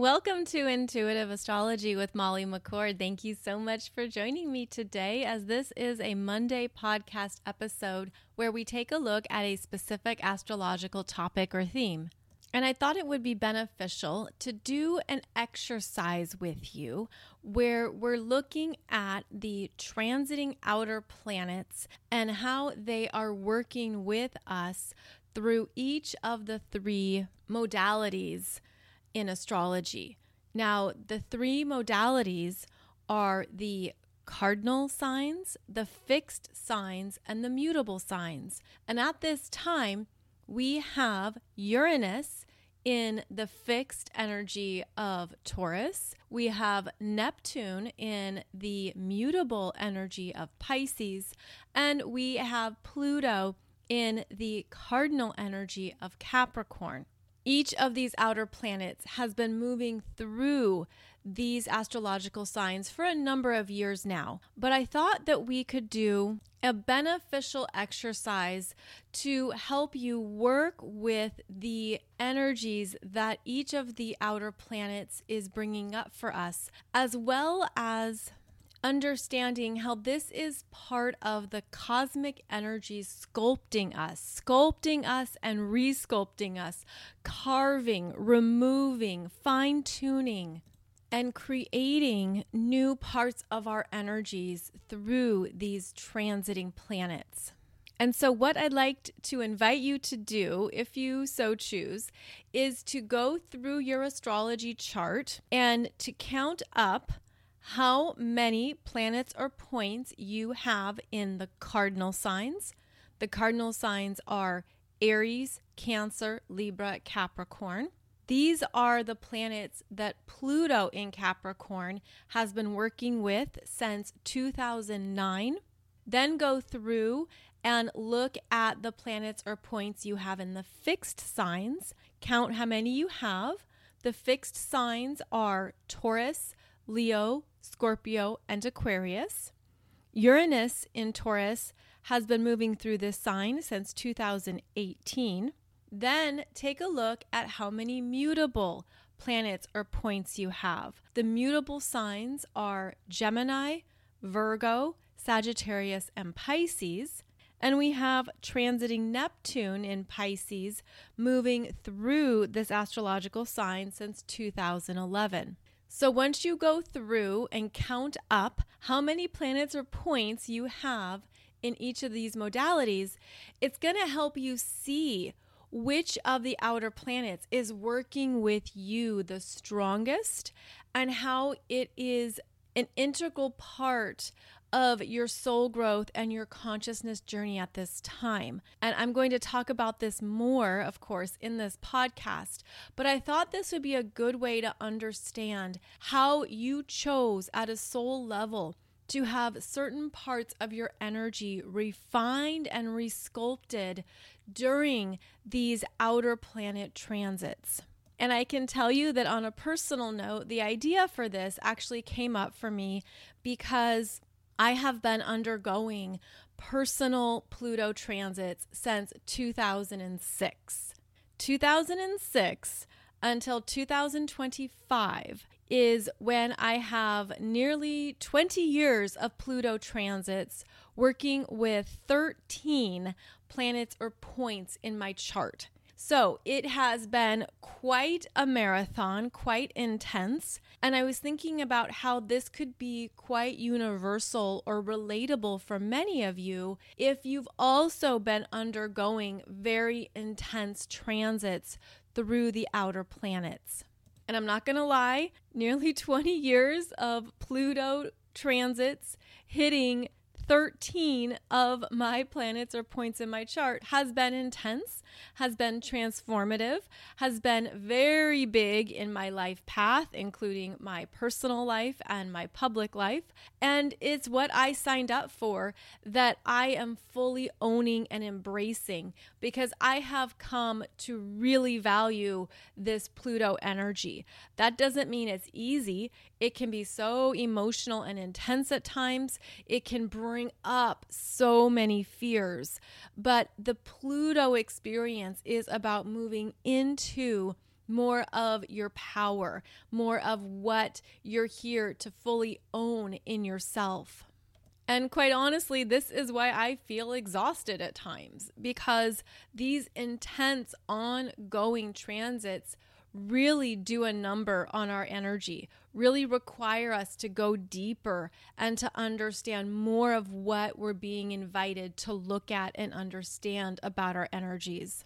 Welcome to Intuitive Astrology with Molly McCord. Thank you so much for joining me today, as this is a Monday podcast episode where we take a look at a specific astrological topic or theme. And I thought it would be beneficial to do an exercise with you where we're looking at the transiting outer planets and how they are working with us through each of the three modalities in astrology. Now, the three modalities are the cardinal signs, the fixed signs, and the mutable signs. And at this time, we have Uranus in the fixed energy of Taurus. We have Neptune in the mutable energy of Pisces. And we have Pluto in the cardinal energy of Capricorn. Each of these outer planets has been moving through these astrological signs for a number of years now. But I thought that we could do a beneficial exercise to help you work with the energies that each of the outer planets is bringing up for us, as well as understanding how this is part of the cosmic energy sculpting us and resculpting us, carving, removing, fine-tuning, and creating new parts of our energies through these transiting planets. And so what I'd like to invite you to do, if you so choose, is to go through your astrology chart and to count up how many planets or points you have in the cardinal signs. The cardinal signs are Aries, Cancer, Libra, Capricorn. These are the planets that Pluto in Capricorn has been working with since 2009. Then go through and look at the planets or points you have in the fixed signs. Count how many you have. The fixed signs are Taurus, Leo, Scorpio, and Aquarius. Uranus in Taurus has been moving through this sign since 2018. Then take a look at how many mutable planets or points you have. The mutable signs are Gemini, Virgo, Sagittarius, and Pisces. And we have transiting Neptune in Pisces moving through this astrological sign since 2011. So once you go through and count up how many planets or points you have in each of these modalities, it's going to help you see which of the outer planets is working with you the strongest and how it is an integral part of your soul growth and your consciousness journey at this time. And I'm going to talk about this more, of course, in this podcast, but I thought this would be a good way to understand how you chose at a soul level to have certain parts of your energy refined and resculpted during these outer planet transits. And I can tell you that on a personal note, the idea for this actually came up for me because I have been undergoing personal Pluto transits since 2006. 2006 until 2025 is when I have nearly 20 years of Pluto transits working with 13 planets or points in my chart. So it has been quite a marathon, quite intense, and I was thinking about how this could be quite universal or relatable for many of you if you've also been undergoing very intense transits through the outer planets. And I'm not going to lie, nearly 20 years of Pluto transits hitting 13 of my planets or points in my chart has been intense, has been transformative, has been very big in my life path, including my personal life and my public life. And it's what I signed up for, that I am fully owning and embracing, because I have come to really value this Pluto energy. That doesn't mean it's easy. It can be so emotional and intense at times. It can bring up so many fears. But the Pluto experience is about moving into more of your power, more of what you're here to fully own in yourself. And quite honestly, this is why I feel exhausted at times, because these intense ongoing transits really do a number on our energy, really require us to go deeper and to understand more of what we're being invited to look at and understand about our energies.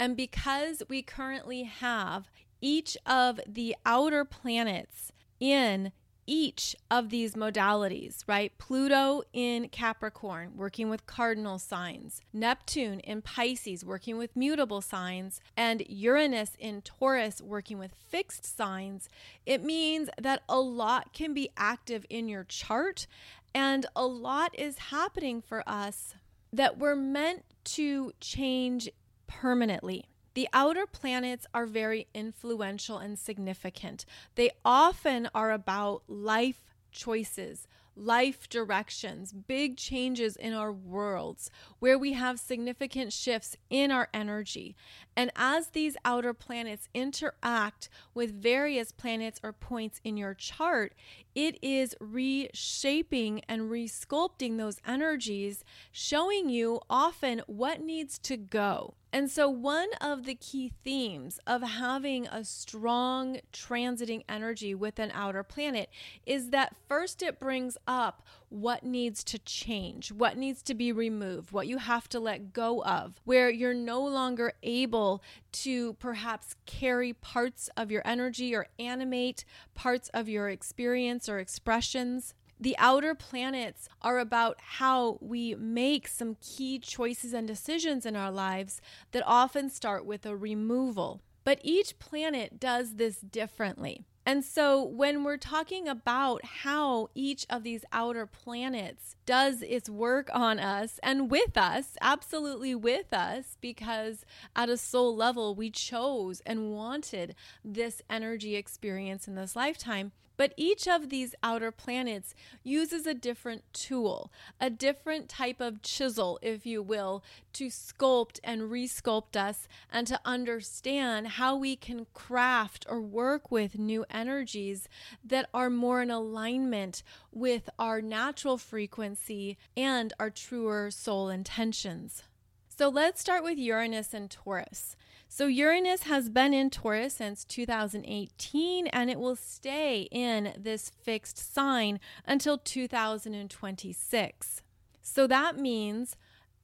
And because we currently have each of the outer planets in each of these modalities, right? Pluto in Capricorn, working with cardinal signs. Neptune in Pisces, working with mutable signs. And Uranus in Taurus, working with fixed signs. It means that a lot can be active in your chart, and a lot is happening for us that we're meant to change permanently. The outer planets are very influential and significant. They often are about life choices, life directions, big changes in our worlds, where we have significant shifts in our energy. And as these outer planets interact with various planets or points in your chart, it is reshaping and resculpting those energies, showing you often what needs to go. And so one of the key themes of having a strong transiting energy with an outer planet is that first it brings up what needs to change, what needs to be removed, what you have to let go of, where you're no longer able to perhaps carry parts of your energy or animate parts of your experience or expressions. The outer planets are about how we make some key choices and decisions in our lives that often start with a removal. But each planet does this differently. And so when we're talking about how each of these outer planets does its work on us and with us, absolutely with us, because at a soul level, we chose and wanted this energy experience in this lifetime. But each of these outer planets uses a different tool, a different type of chisel, if you will, to sculpt and resculpt us and to understand how we can craft or work with new energies that are more in alignment with our natural frequency and our truer soul intentions. So let's start with Uranus and Taurus. So Uranus has been in Taurus since 2018, and it will stay in this fixed sign until 2026. So that means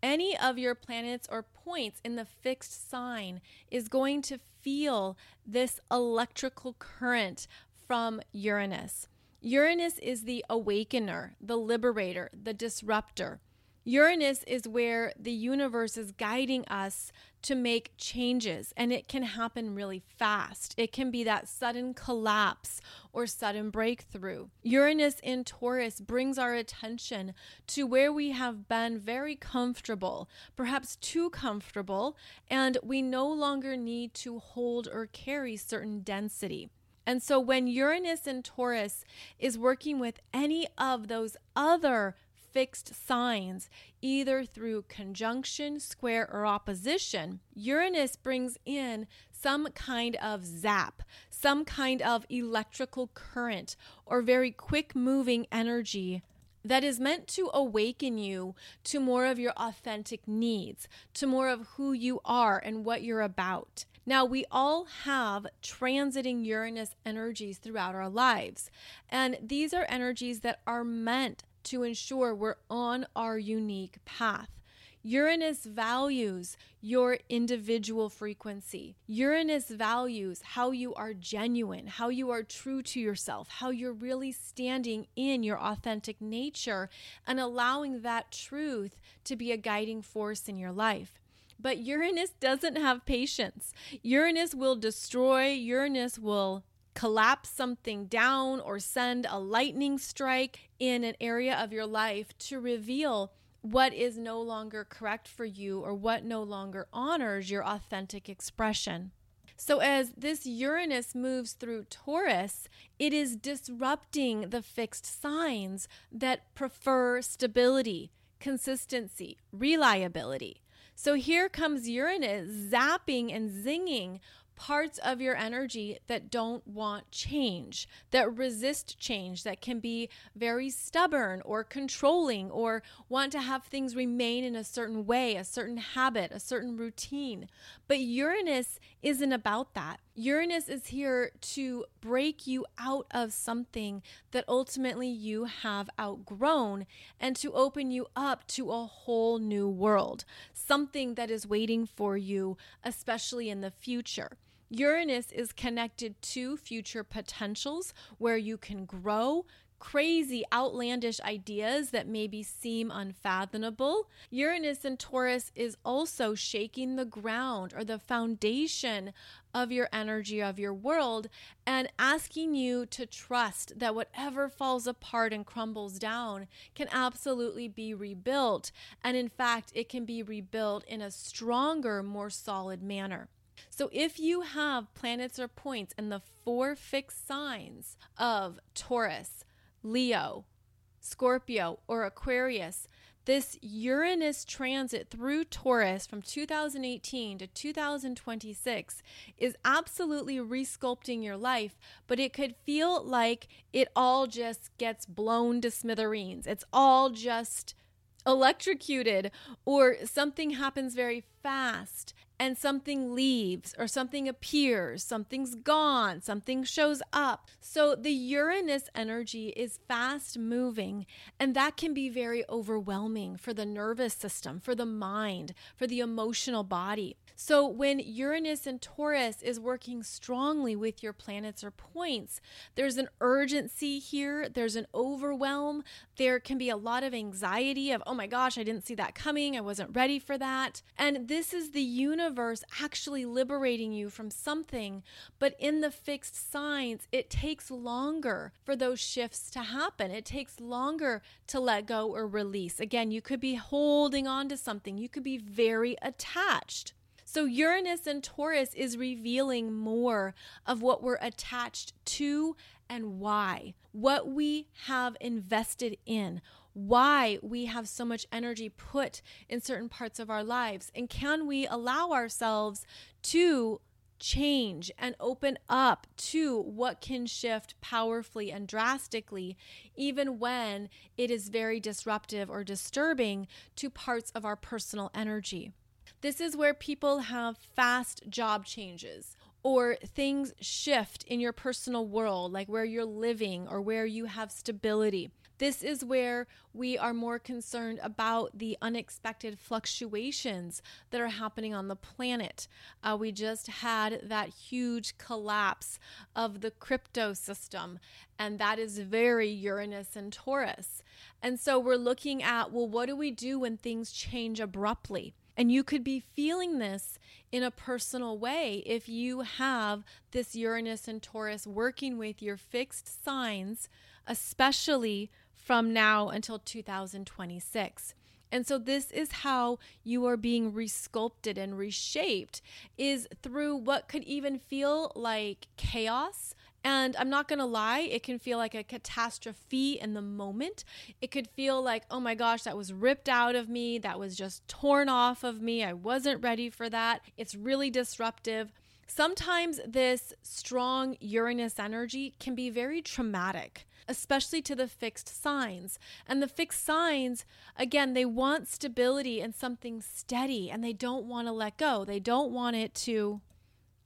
any of your planets or points in the fixed sign is going to feel this electrical current from Uranus. Uranus is the awakener, the liberator, the disruptor. Uranus is where the universe is guiding us to make changes, and it can happen really fast. It can be that sudden collapse or sudden breakthrough. Uranus in Taurus brings our attention to where we have been very comfortable, perhaps too comfortable, and we no longer need to hold or carry certain density. And so when Uranus in Taurus is working with any of those other fixed signs, either through conjunction, square, or opposition, Uranus brings in some kind of zap, some kind of electrical current, or very quick moving energy that is meant to awaken you to more of your authentic needs, to more of who you are and what you're about. Now, we all have transiting Uranus energies throughout our lives, and these are energies that are meant to ensure we're on our unique path. Uranus values your individual frequency. Uranus values how you are genuine, how you are true to yourself, how you're really standing in your authentic nature and allowing that truth to be a guiding force in your life. But Uranus doesn't have patience. Uranus will destroy. Uranus will collapse something down or send a lightning strike in an area of your life to reveal what is no longer correct for you or what no longer honors your authentic expression. So as this Uranus moves through Taurus, it is disrupting the fixed signs that prefer stability, consistency, reliability. So here comes Uranus zapping and zinging parts of your energy that don't want change, that resist change, that can be very stubborn or controlling or want to have things remain in a certain way, a certain habit, a certain routine. But Uranus isn't about that. Uranus is here to break you out of something that ultimately you have outgrown and to open you up to a whole new world, something that is waiting for you, especially in the future. Uranus is connected to future potentials where you can grow, crazy, outlandish ideas that maybe seem unfathomable. Uranus in Taurus is also shaking the ground or the foundation of your energy, of your world, and asking you to trust that whatever falls apart and crumbles down can absolutely be rebuilt. And in fact, it can be rebuilt in a stronger, more solid manner. So if you have planets or points in the 4 fixed signs of Taurus, Leo, Scorpio, or Aquarius, this Uranus transit through Taurus from 2018 to 2026 is absolutely resculpting your life, but it could feel like it all just gets blown to smithereens. It's all just electrocuted, or something happens very fast and something leaves, or something appears, something's gone, something shows up. So the Uranus energy is fast moving, and that can be very overwhelming for the nervous system, for the mind, for the emotional body. So when Uranus in Taurus is working strongly with your planets or points, there's an urgency here, there's an overwhelm, there can be a lot of anxiety of, oh my gosh, I didn't see that coming, I wasn't ready for that. And this is the universe actually liberating you from something, but in the fixed signs, it takes longer for those shifts to happen. It takes longer to let go or release. Again, you could be holding on to something. You could be very attached. So Uranus in Taurus is revealing more of what we're attached to and why, what we have invested in, why we have so much energy put in certain parts of our lives, and can we allow ourselves to change and open up to what can shift powerfully and drastically, even when it is very disruptive or disturbing to parts of our personal energy. This is where people have fast job changes, or things shift in your personal world, like where you're living or where you have stability. This is where we are more concerned about the unexpected fluctuations that are happening on the planet. We just had that huge collapse of the crypto system, and that is very Uranus and Taurus. And so we're looking at, well, what do we do when things change abruptly? And you could be feeling this in a personal way if you have this Uranus and Taurus working with your fixed signs, especially from now until 2026. And so this is how you are being resculpted and reshaped, is through what could even feel like chaos. And I'm not going to lie, it can feel like a catastrophe in the moment. It could feel like, oh my gosh, that was ripped out of me. That was just torn off of me. I wasn't ready for that. It's really disruptive. Sometimes this strong Uranus energy can be very traumatic, especially to the fixed signs. And the fixed signs, again, they want stability and something steady, and they don't want to let go. They don't want it to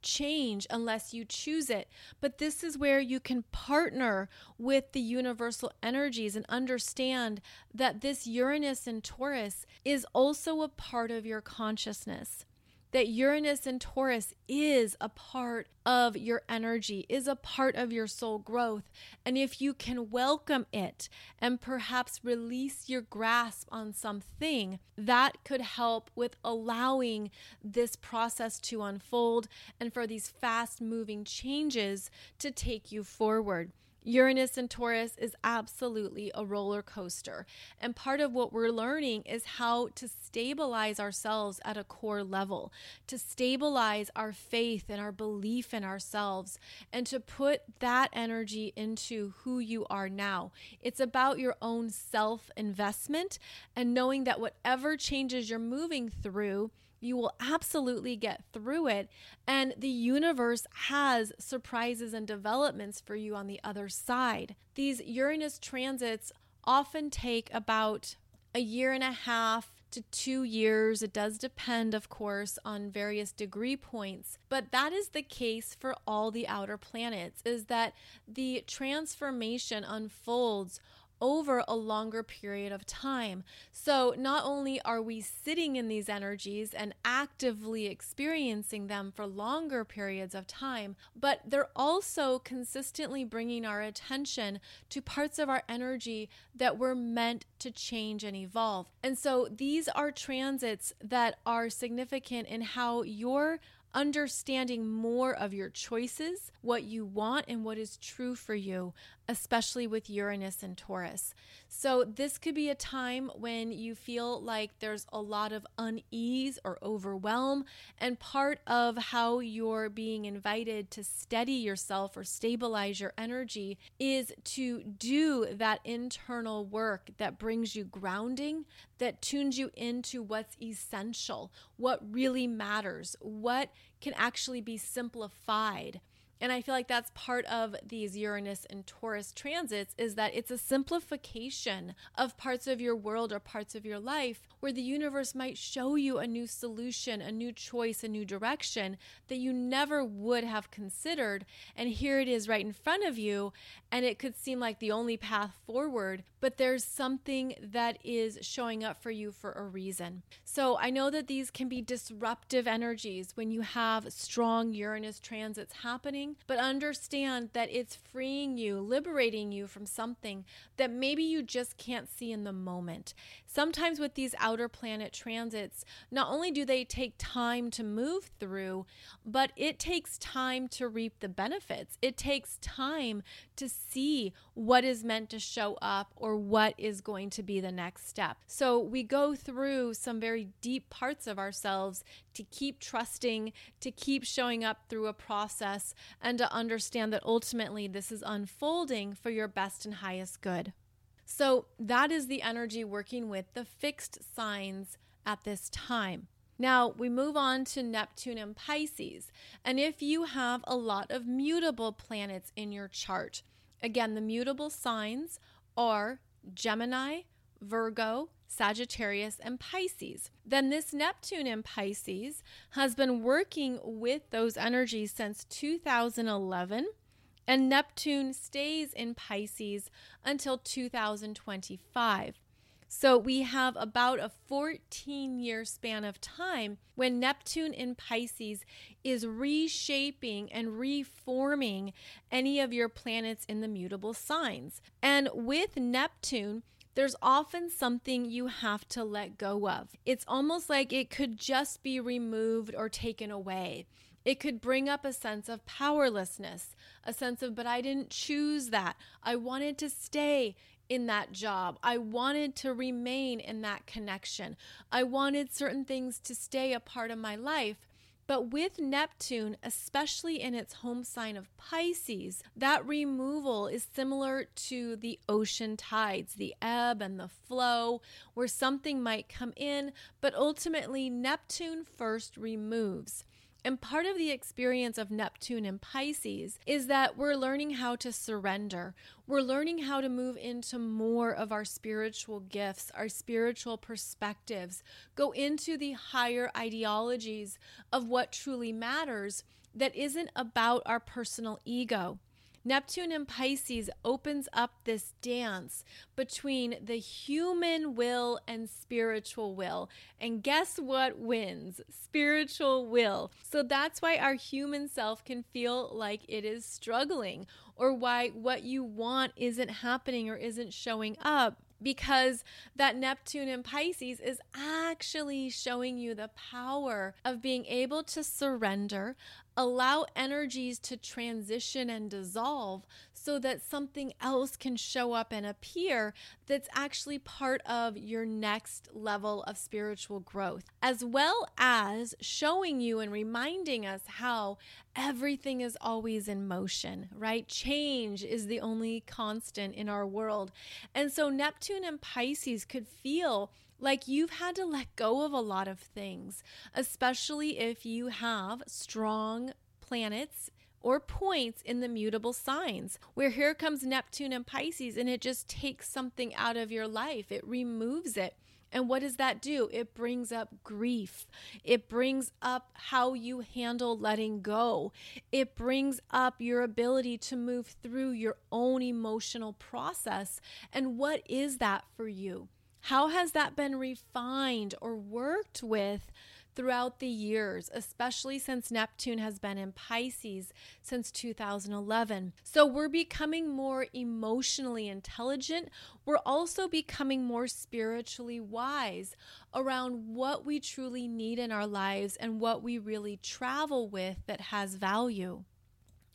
change unless you choose it. But this is where you can partner with the universal energies and understand that this Uranus in Taurus is also a part of your consciousness, that Uranus in Taurus is a part of your energy, is a part of your soul growth. And if you can welcome it and perhaps release your grasp on something, that could help with allowing this process to unfold and for these fast-moving changes to take you forward. Uranus in Taurus is absolutely a roller coaster. And part of what we're learning is how to stabilize ourselves at a core level, to stabilize our faith and our belief in ourselves, and to put that energy into who you are now. It's about your own self-investment and knowing that whatever changes you're moving through You will absolutely get through it. And the universe has surprises and developments for you on the other side. These Uranus transits often take about a year and a half to 2 years. It does depend, of course, on various degree points, but that is the case for all the outer planets, is that the transformation unfolds over a longer period of time. So not only are we sitting in these energies and actively experiencing them for longer periods of time, but they're also consistently bringing our attention to parts of our energy that were meant to change and evolve. And so these are transits that are significant in how your understanding more of your choices, what you want, and what is true for you, especially with Uranus and Taurus. So this could be a time when you feel like there's a lot of unease or overwhelm, and part of how you're being invited to steady yourself or stabilize your energy is to do that internal work that brings you grounding, that tunes you into what's essential, what really matters, what can actually be simplified. And I feel like that's part of these Uranus and Taurus transits, is that it's a simplification of parts of your world or parts of your life where the universe might show you a new solution, a new choice, a new direction that you never would have considered. And here it is right in front of you, and it could seem like the only path forward, but there's something that is showing up for you for a reason. So I know that these can be disruptive energies when you have strong Uranus transits happening, but understand that it's freeing you, liberating you from something that maybe you just can't see in the moment. Sometimes with these outer planet transits, not only do they take time to move through, but it takes time to reap the benefits. It takes time to see what is meant to show up or what is going to be the next step. So we go through some very deep parts of ourselves to keep trusting, to keep showing up through a process, and to understand that ultimately this is unfolding for your best and highest good. So that is the energy working with the fixed signs at this time. Now we move on to Neptune and Pisces. And if you have a lot of mutable planets in your chart, again, the mutable signs are Gemini, Virgo, Sagittarius, and Pisces. Then this Neptune in Pisces has been working with those energies since 2011, and Neptune stays in Pisces until 2025. So we have about a 14-year span of time when Neptune in Pisces is reshaping and reforming any of your planets in the mutable signs. And with Neptune, there's often something you have to let go of. It's almost like it could just be removed or taken away. It could bring up a sense of powerlessness, a sense of, but I didn't choose that. I wanted to stay in that job. I wanted to remain in that connection. I wanted certain things to stay a part of my life. But with Neptune, especially in its home sign of Pisces, that removal is similar to the ocean tides, the ebb and the flow, where something might come in, but ultimately Neptune first removes. And part of the experience of Neptune in Pisces is that we're learning how to surrender. We're learning how to move into more of our spiritual gifts, our spiritual perspectives, go into the higher ideologies of what truly matters that isn't about our personal ego. Neptune in Pisces opens up this dance between the human will and spiritual will. And guess what wins? Spiritual will. So that's why our human self can feel like it is struggling, or why what you want isn't happening or isn't showing up, because that Neptune in Pisces is actually showing you the power of being able to surrender, allow energies to transition and dissolve so that something else can show up and appear that's actually part of your next level of spiritual growth, as well as showing you and reminding us how everything is always in motion, right? Change is the only constant in our world. And so Neptune and Pisces could feel Like you've had to let go of a lot of things, especially if you have strong planets or points in the mutable signs, where here comes Neptune and Pisces and it just takes something out of your life. It removes it. And what does that do? It brings up grief. It brings up how you handle letting go. It brings up your ability to move through your own emotional process. And what is that for you? How has that been refined or worked with throughout the years, especially since Neptune has been in Pisces since 2011? So we're becoming more emotionally intelligent. We're also becoming more spiritually wise around what we truly need in our lives and what we really travel with that has value.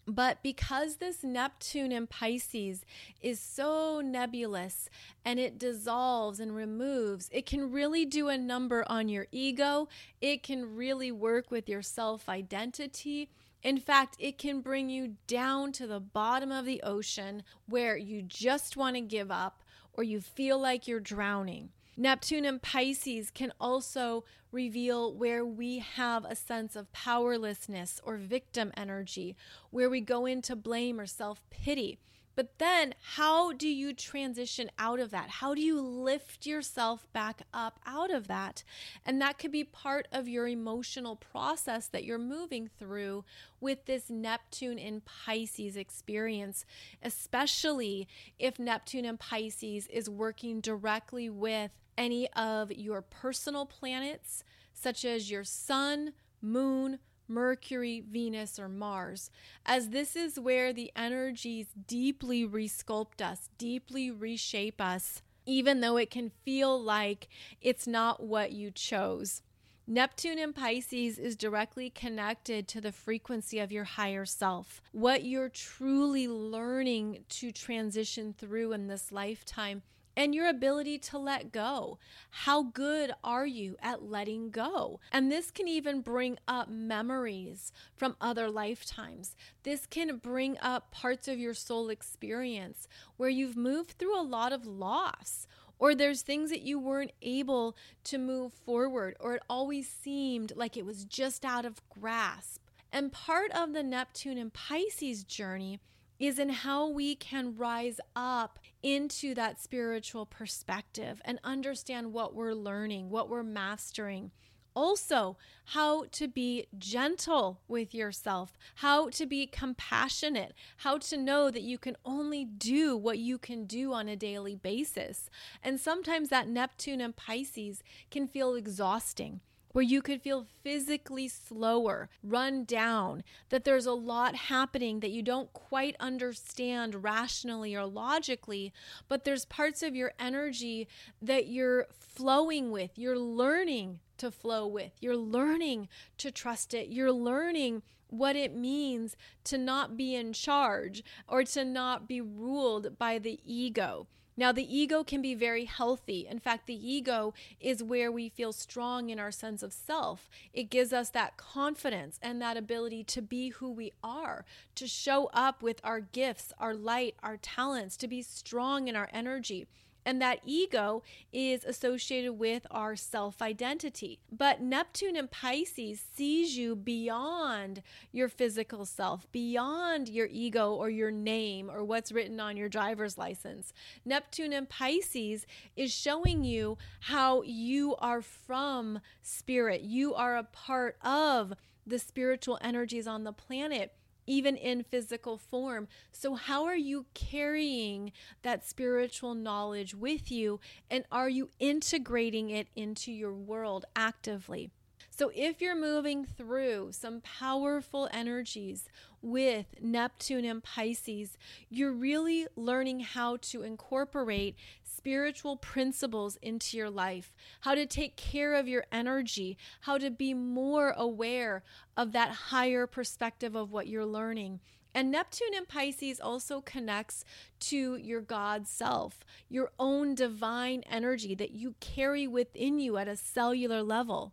But because this Neptune in Pisces is so nebulous and it dissolves and removes, it can really do a number on your ego. It can really work with your self-identity. In fact, it can bring you down to the bottom of the ocean where you just want to give up or you feel like you're drowning. Neptune and Pisces can also reveal where we have a sense of powerlessness or victim energy, where we go into blame or self-pity. But then how do you transition out of that? How do you lift yourself back up out of that? And that could be part of your emotional process that you're moving through with this Neptune in Pisces experience, especially if Neptune in Pisces is working directly with any of your personal planets, such as your sun, moon, Mercury, Venus, or Mars, as this is where the energies deeply resculpt us, deeply reshape us, even though it can feel like it's not what you chose. Neptune in Pisces is directly connected to the frequency of your higher self, what you're truly learning to transition through in this lifetime, and your ability to let go. How good are you at letting go? And this can even bring up memories from other lifetimes. This can bring up parts of your soul experience where you've moved through a lot of loss, or there's things that you weren't able to move forward, or it always seemed like it was just out of grasp. And part of the Neptune and Pisces journey is in how we can rise up into that spiritual perspective and understand what we're learning, what we're mastering. Also, how to be gentle with yourself, how to be compassionate, how to know that you can only do what you can do on a daily basis. And sometimes that Neptune and Pisces can feel exhausting, where you could feel physically slower, run down, that there's a lot happening that you don't quite understand rationally or logically, but there's parts of your energy that you're flowing with, you're learning to flow with, you're learning to trust it, you're learning what it means to not be in charge or to not be ruled by the ego. Now, the ego can be very healthy. In fact, the ego is where we feel strong in our sense of self. It gives us that confidence and that ability to be who we are, to show up with our gifts, our light, our talents, to be strong in our energy. And that ego is associated with our self-identity. But Neptune in Pisces sees you beyond your physical self, beyond your ego or your name or what's written on your driver's license. Neptune in Pisces is showing you how you are from spirit. You are a part of the spiritual energies on the planet, even in physical form. So how are you carrying that spiritual knowledge with you, and are you integrating it into your world actively? So if you're moving through some powerful energies with Neptune and Pisces, you're really learning how to incorporate spiritual principles into your life, how to take care of your energy, how to be more aware of that higher perspective of what you're learning. And Neptune in Pisces also connects to your God self, your own divine energy that you carry within you at a cellular level,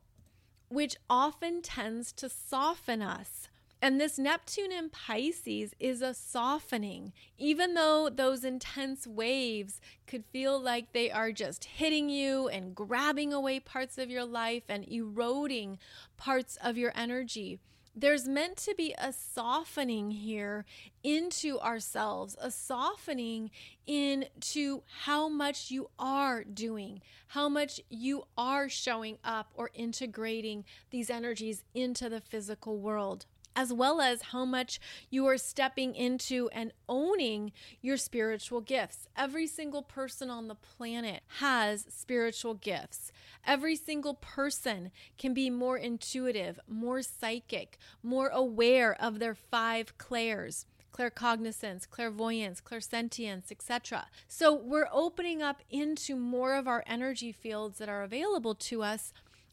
which often tends to soften us. And this Neptune in Pisces is a softening. Even though those intense waves could feel like they are just hitting you and grabbing away parts of your life and eroding parts of your energy, there's meant to be a softening here into ourselves, a softening into how much you are doing, how much you are showing up or integrating these energies into the physical world, as well as how much you are stepping into and owning your spiritual gifts. Every single person on the planet has spiritual gifts. Every single person can be more intuitive, more psychic, more aware of their 5 clairs: claircognizance, clairvoyance, clairsentience, etc. So we're opening up into more of our energy fields that are available to us,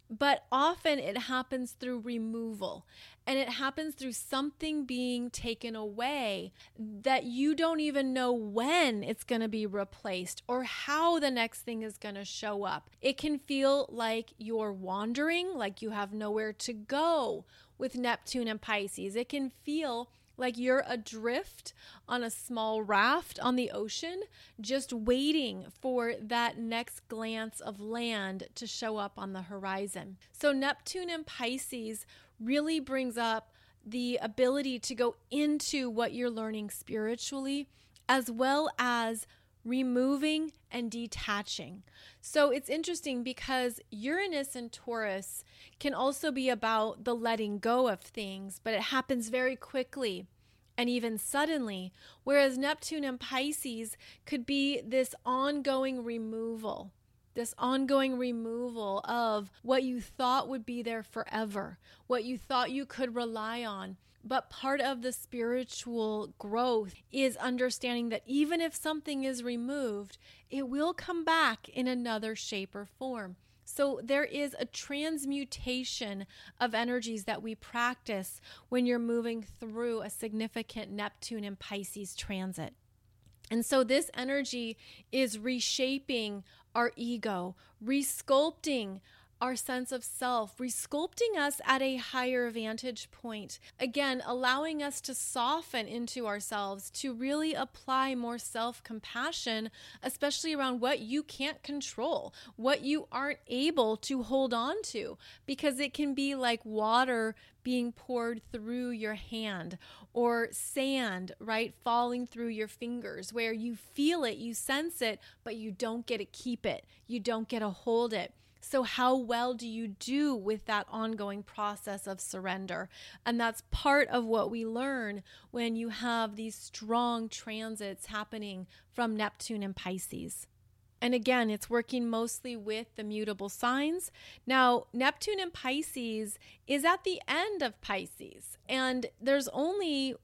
but often it happens through removal, and it happens through something being taken away that you don't even know when it's going to be replaced or how the next thing is going to show up. It can feel like you're wandering, like you have nowhere to go with Neptune and Pisces. It can feel like you're adrift on a small raft on the ocean, just waiting for that next glance of land to show up on the horizon. So Neptune in Pisces really brings up the ability to go into what you're learning spiritually, as well as removing and detaching. So it's interesting because Uranus and Taurus can also be about the letting go of things, but it happens very quickly and even suddenly, whereas Neptune and Pisces could be this ongoing removal of what you thought would be there forever, what you thought you could rely on. But part of the spiritual growth is understanding that even if something is removed, it will come back in another shape or form. So there is a transmutation of energies that we practice when you're moving through a significant Neptune and Pisces transit. And so this energy is reshaping our ego, resculpting our sense of self, resculpting us at a higher vantage point. Again, allowing us to soften into ourselves, to really apply more self-compassion, especially around what you can't control, what you aren't able to hold on to, because it can be like water being poured through your hand or sand, right, falling through your fingers, where you feel it, you sense it, but you don't get to keep it. You don't get to hold it. So how well do you do with that ongoing process of surrender? And that's part of what we learn when you have these strong transits happening from Neptune and Pisces. And again, it's working mostly with the mutable signs. Now, Neptune in Pisces is at the end of Pisces, and there's only,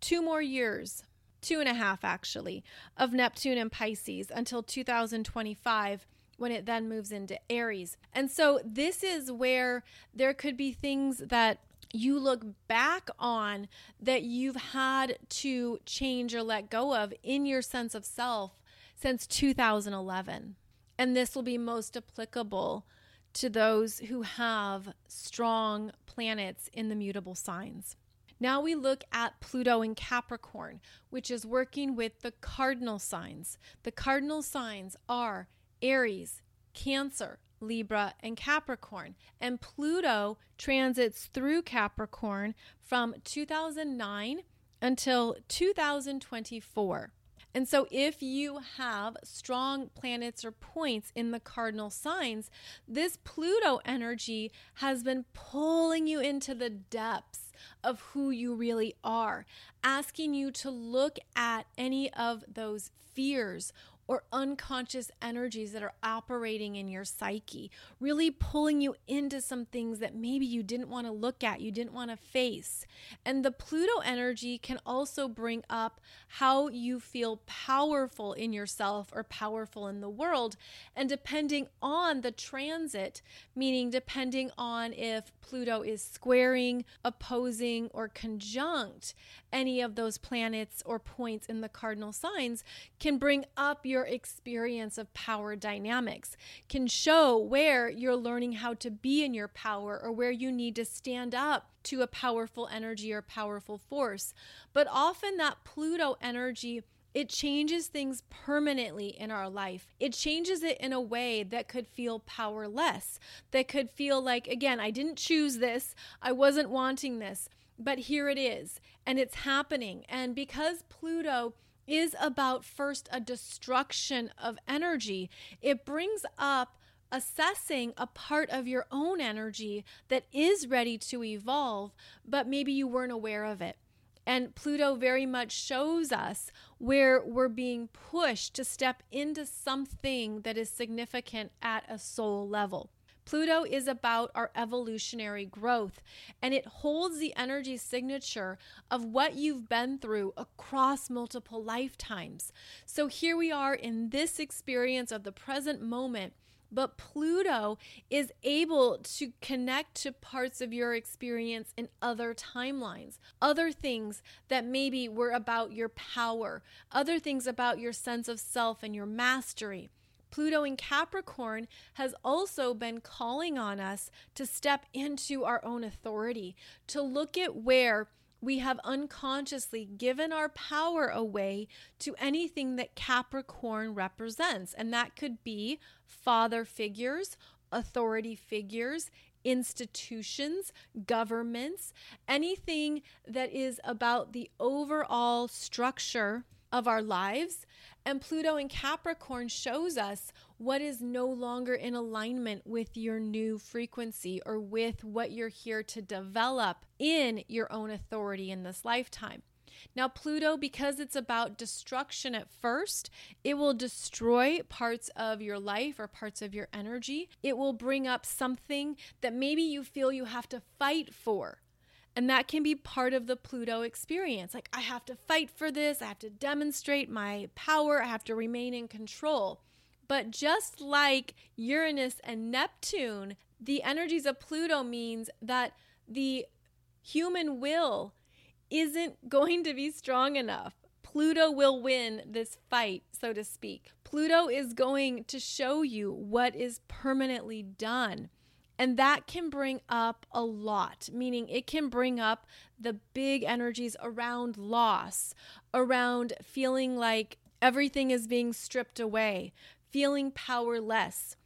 2 more years, 2.5 actually, of Neptune in Pisces until 2025. When it then moves into Aries. And so this is where there could be things that you look back on that you've had to change or let go of in your sense of self since 2011. And this will be most applicable to those who have strong planets in the mutable signs. Now we look at Pluto in Capricorn, which is working with the cardinal signs. The cardinal signs are Aries, Cancer, Libra, and Capricorn. And Pluto transits through Capricorn from 2009 until 2024. And so if you have strong planets or points in the cardinal signs, this Pluto energy has been pulling you into the depths of who you really are, asking you to look at any of those fears or unconscious energies that are operating in your psyche, really pulling you into some things that maybe you didn't want to look at, you didn't want to face. And the Pluto energy can also bring up how you feel powerful in yourself or powerful in the world. And depending on the transit, meaning depending on if Pluto is squaring, opposing, or conjunct any of those planets or points in the cardinal signs, can bring up your your experience of power dynamics, can show where you're learning how to be in your power or where you need to stand up to a powerful energy or powerful force. But often that Pluto energy, it changes things permanently in our life. It changes it in a way that could feel powerless, that could feel like, again, I didn't choose this, I wasn't wanting this, but here it is, and it's happening. And because Pluto is about first a destruction of energy, it brings up assessing a part of your own energy that is ready to evolve, but maybe you weren't aware of it. And Pluto very much shows us where we're being pushed to step into something that is significant at a soul level. Pluto is about our evolutionary growth, and it holds the energy signature of what you've been through across multiple lifetimes. So here we are in this experience of the present moment, but Pluto is able to connect to parts of your experience in other timelines, other things that maybe were about your power, other things about your sense of self and your mastery. Pluto in Capricorn has also been calling on us to step into our own authority, to look at where we have unconsciously given our power away to anything that Capricorn represents. And that could be father figures, authority figures, institutions, governments, anything that is about the overall structure of our lives. And Pluto in Capricorn shows us what is no longer in alignment with your new frequency or with what you're here to develop in your own authority in this lifetime. Now, Pluto, because it's about destruction at first, it will destroy parts of your life or parts of your energy. It will bring up something that maybe you feel you have to fight for. And that can be part of the Pluto experience. Like, I have to fight for this. I have to demonstrate my power. I have to remain in control. But just like Uranus and Neptune, the energies of Pluto means that the human will isn't going to be strong enough. Pluto will win this fight, so to speak. Pluto is going to show you what is permanently done. And that can bring up a lot, meaning it can bring up the big energies around loss, around feeling like everything is being stripped away, feeling powerless.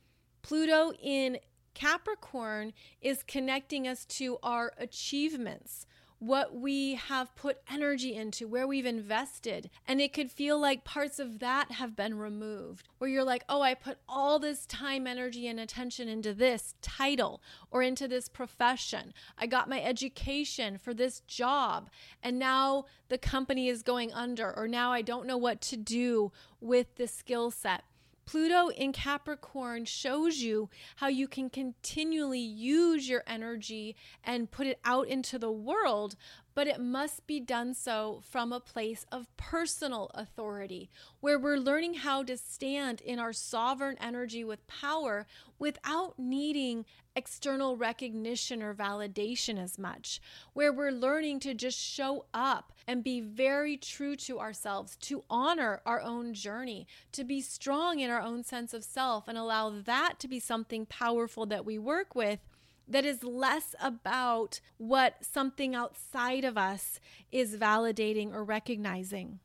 Pluto in Capricorn is connecting us to our achievements, what we have put energy into, where we've invested. And it could feel like parts of that have been removed, where you're like, oh, I put all this time, energy, and attention into this title or into this profession. I got my education for this job, and now the company is going under, or now I don't know what to do with this skill set. Pluto in Capricorn shows you how you can continually use your energy and put it out into the world, but it must be done so from a place of personal authority, where we're learning how to stand in our sovereign energy with power without needing external recognition or validation as much, where we're learning to just show up and be very true to ourselves, to honor our own journey, to be strong in our own sense of self, and allow that to be something powerful that we work with, that is less about what something outside of us is validating or recognizing.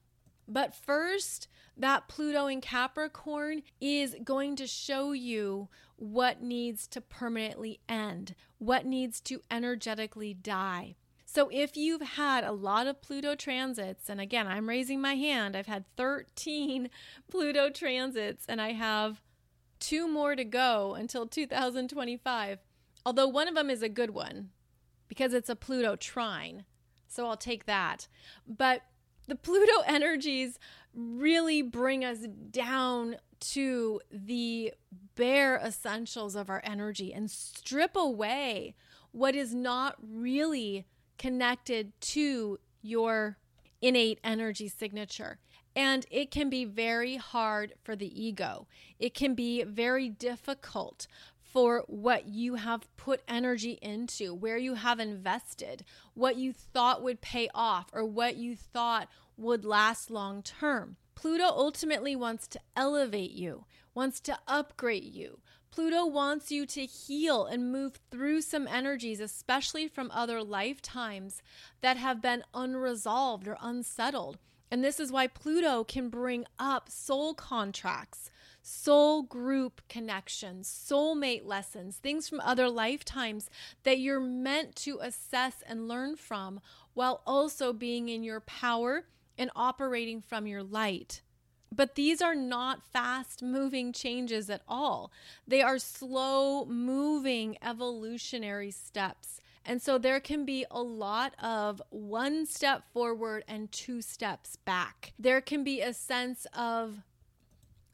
But first, that Pluto in Capricorn is going to show you what needs to permanently end, what needs to energetically die. So if you've had a lot of Pluto transits, and again, I'm raising my hand, I've had 13 Pluto transits, and I have 2 more to go until 2025. Although one of them is a good one because it's a Pluto trine, so I'll take that. But the Pluto energies really bring us down to the bare essentials of our energy and strip away what is not really connected to your innate energy signature. And it can be very hard for the ego. It can be very difficult for what you have put energy into, where you have invested, what you thought would pay off, or what you thought would last long term. Pluto ultimately wants to elevate you, wants to upgrade you. Pluto wants you to heal and move through some energies, especially from other lifetimes that have been unresolved or unsettled. And this is why Pluto can bring up soul contracts, soul group connections, soulmate lessons, things from other lifetimes that you're meant to assess and learn from while also being in your power and operating from your light. But these are not fast-moving changes at all. They are slow-moving evolutionary steps. And so there can be a lot of one step forward and two steps back. There can be a sense of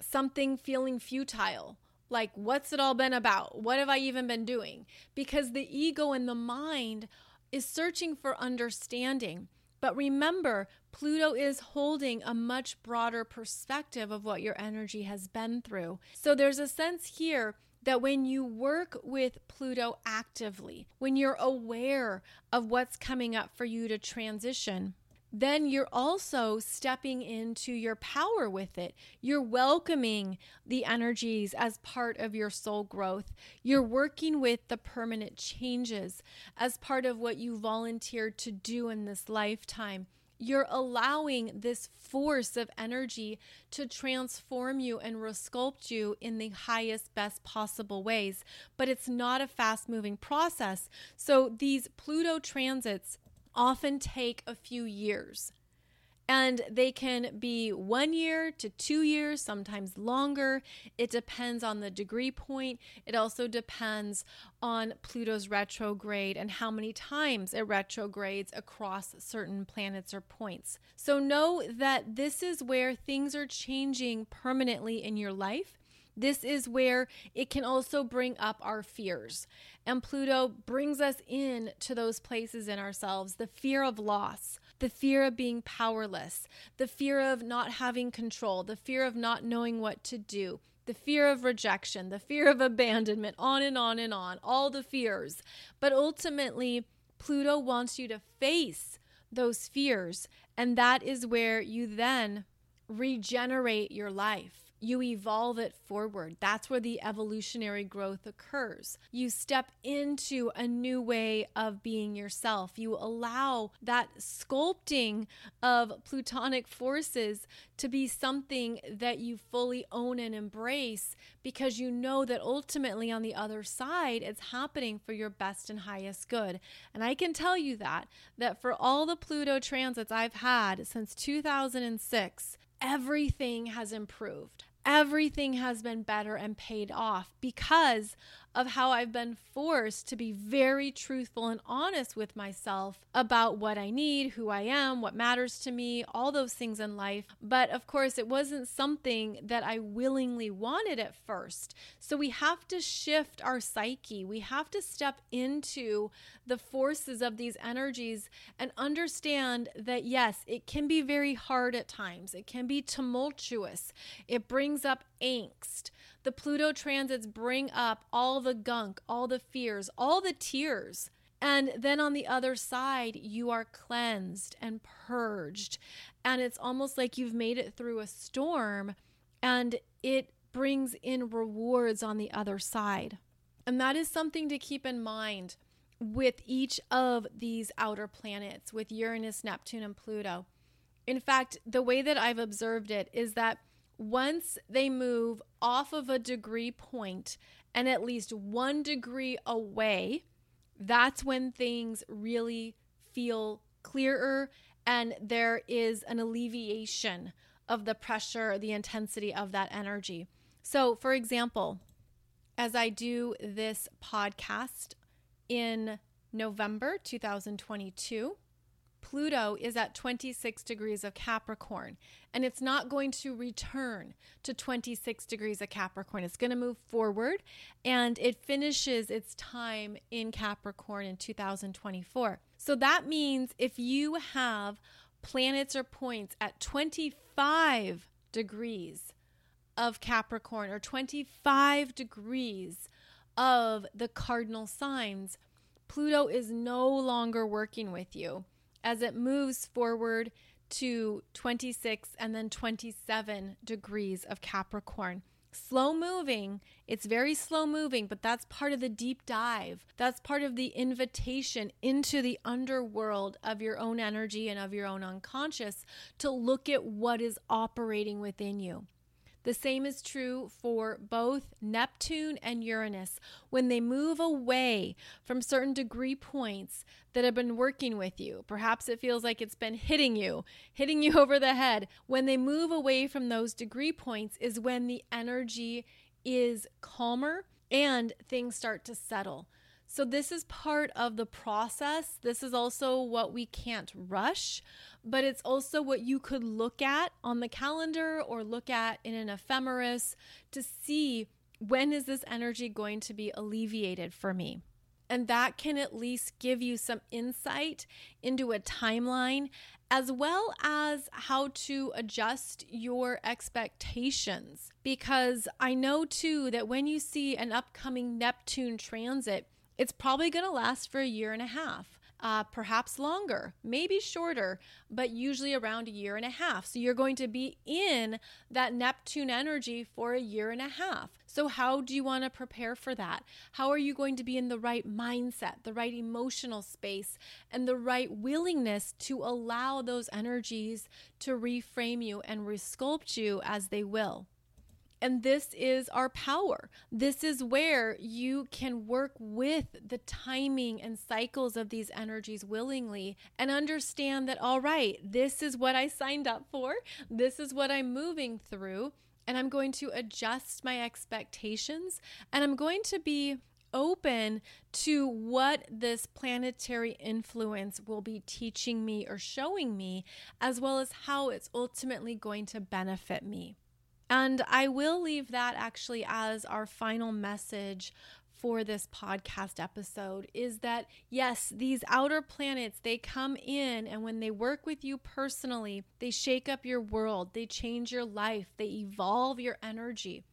something feeling futile, like what's it all been about? What have I even been doing? Because the ego and the mind is searching for understanding. But remember, Pluto is holding a much broader perspective of what your energy has been through. So there's a sense here that when you work with Pluto actively, when you're aware of what's coming up for you to transition, then you're also stepping into your power with it. You're welcoming the energies as part of your soul growth. You're working with the permanent changes as part of what you volunteered to do in this lifetime. You're allowing this force of energy to transform you and resculpt you in the highest, best possible ways. But it's not a fast-moving process. So these Pluto transits often take a few years, and they can be 1 year to 2 years, sometimes longer. It depends on the degree point. It also depends on Pluto's retrograde and how many times it retrogrades across certain planets or points. So know that this is where things are changing permanently in your life. This is where it can also bring up our fears. And Pluto brings us in to those places in ourselves, the fear of loss, the fear of being powerless, the fear of not having control, the fear of not knowing what to do, the fear of rejection, the fear of abandonment, on and on and on, all the fears. But ultimately, Pluto wants you to face those fears, and that is where you then regenerate your life. You evolve it forward. That's where the evolutionary growth occurs. You step into a new way of being yourself. You allow that sculpting of Plutonic forces to be something that you fully own and embrace, because you know that ultimately on the other side, it's happening for your best and highest good. And I can tell you that for all the Pluto transits I've had since 2006, everything has improved. Everything has been better and paid off because of how I've been forced to be very truthful and honest with myself about what I need, who I am, what matters to me, all those things in life. But of course, it wasn't something that I willingly wanted at first. So we have to shift our psyche. We have to step into the forces of these energies and understand that, yes, it can be very hard at times. It can be tumultuous. It brings up angst. The Pluto transits bring up all the gunk, all the fears, all the tears. And then on the other side, you are cleansed and purged. And it's almost like you've made it through a storm, and it brings in rewards on the other side. And that is something to keep in mind with each of these outer planets, with Uranus, Neptune, and Pluto. In fact, the way that I've observed it is that once they move off of a degree point and at least 1 degree away, that's when things really feel clearer and there is an alleviation of the pressure, the intensity of that energy. So, for example, as I do this podcast in November 2022, Pluto is at 26 degrees of Capricorn, and it's not going to return to 26 degrees of Capricorn. It's going to move forward, and it finishes its time in Capricorn in 2024. So that means if you have planets or points at 25 degrees of Capricorn or 25 degrees of the cardinal signs, Pluto is no longer working with you. As it moves forward to 26 and then 27 degrees of Capricorn. Slow moving. It's very slow moving, but that's part of the deep dive. That's part of the invitation into the underworld of your own energy and of your own unconscious to look at what is operating within you. The same is true for both Neptune and Uranus. When they move away from certain degree points that have been working with you, perhaps it feels like it's been hitting you over the head. When they move away from those degree points is when the energy is calmer and things start to settle. So this is part of the process. This is also what we can't rush, but it's also what you could look at on the calendar or look at in an ephemeris to see when is this energy going to be alleviated for me. And that can at least give you some insight into a timeline as well as how to adjust your expectations. Because I know too that when you see an upcoming Neptune transit, it's probably going to last for a year and a half, perhaps longer, maybe shorter, but usually around a year and a half. So you're going to be in that Neptune energy for a year and a half. So how do you want to prepare for that? How are you going to be in the right mindset, the right emotional space, and the right willingness to allow those energies to reframe you and resculpt you as they will? And this is our power. This is where you can work with the timing and cycles of these energies willingly and understand that, all right, this is what I signed up for. This is what I'm moving through. And I'm going to adjust my expectations. And I'm going to be open to what this planetary influence will be teaching me or showing me, as well as how it's ultimately going to benefit me. And I will leave that actually as our final message for this podcast episode is that, yes, these outer planets, they come in and when they work with you personally, they shake up your world, they change your life, they evolve your energy.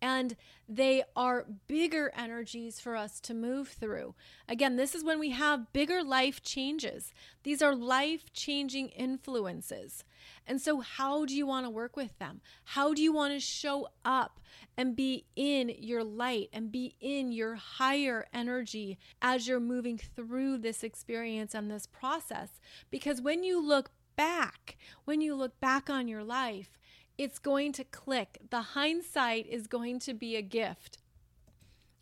And they are bigger energies for us to move through. Again, this is when we have bigger life changes. These are life-changing influences. And so how do you want to work with them? How do you want to show up and be in your light and be in your higher energy as you're moving through this experience and this process? Because when you look back on your life, it's going to click. The hindsight is going to be a gift.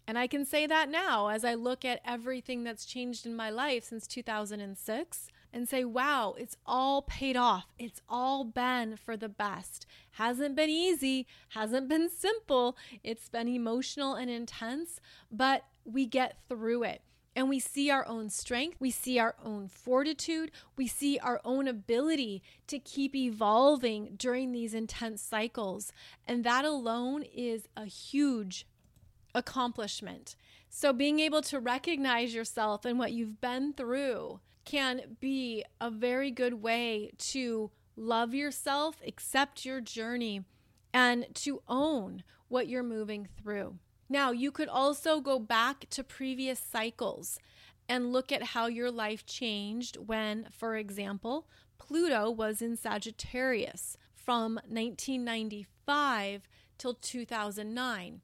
And I can say that now as I look at everything that's changed in my life since 2006 and say, wow, it's all paid off. It's all been for the best. Hasn't been easy, hasn't been simple. It's been emotional and intense, but we get through it. And we see our own strength, we see our own fortitude, we see our own ability to keep evolving during these intense cycles. And that alone is a huge accomplishment. So being able to recognize yourself and what you've been through can be a very good way to love yourself, accept your journey, and to own what you're moving through. Now, you could also go back to previous cycles and look at how your life changed when, for example, Pluto was in Sagittarius from 1995 till 2009.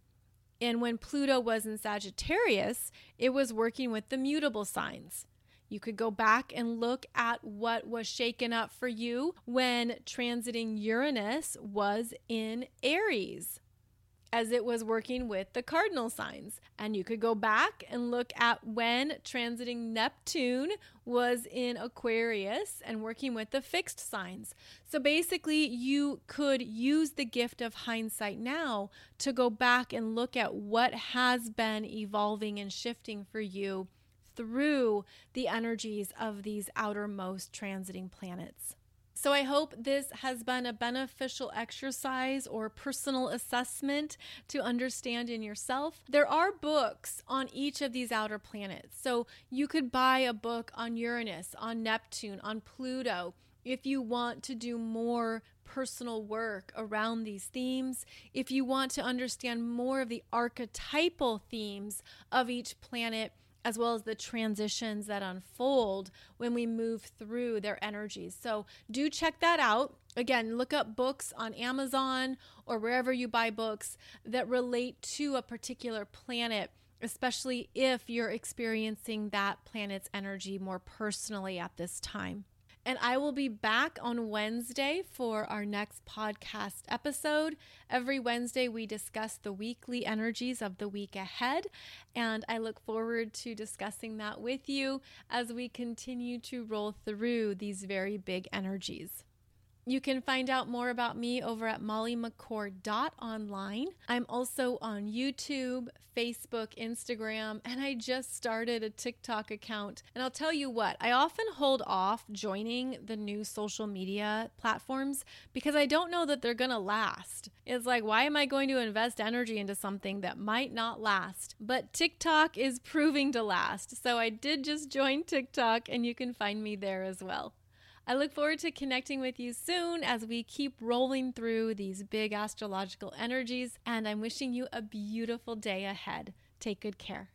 And when Pluto was in Sagittarius, it was working with the mutable signs. You could go back and look at what was shaken up for you when transiting Uranus was in Aries, as it was working with the cardinal signs. And you could go back and look at when transiting Neptune was in Aquarius and working with the fixed signs. So basically, you could use the gift of hindsight now to go back and look at what has been evolving and shifting for you through the energies of these outermost transiting planets. So I hope this has been a beneficial exercise or personal assessment to understand in yourself. There are books on each of these outer planets. So you could buy a book on Uranus, on Neptune, on Pluto, if you want to do more personal work around these themes, if you want to understand more of the archetypal themes of each planet as well as the transitions that unfold when we move through their energies. So do check that out. Again, look up books on Amazon or wherever you buy books that relate to a particular planet, especially if you're experiencing that planet's energy more personally at this time. And I will be back on Wednesday for our next podcast episode. Every Wednesday, we discuss the weekly energies of the week ahead. And I look forward to discussing that with you as we continue to roll through these very big energies. You can find out more about me over at mollymccord.online. I'm also on YouTube, Facebook, Instagram, and I just started a TikTok account. And I'll tell you what, I often hold off joining the new social media platforms because I don't know that they're going to last. It's like, why am I going to invest energy into something that might not last? But TikTok is proving to last. So I did just join TikTok, and you can find me there as well. I look forward to connecting with you soon as we keep rolling through these big astrological energies, and I'm wishing you a beautiful day ahead. Take good care.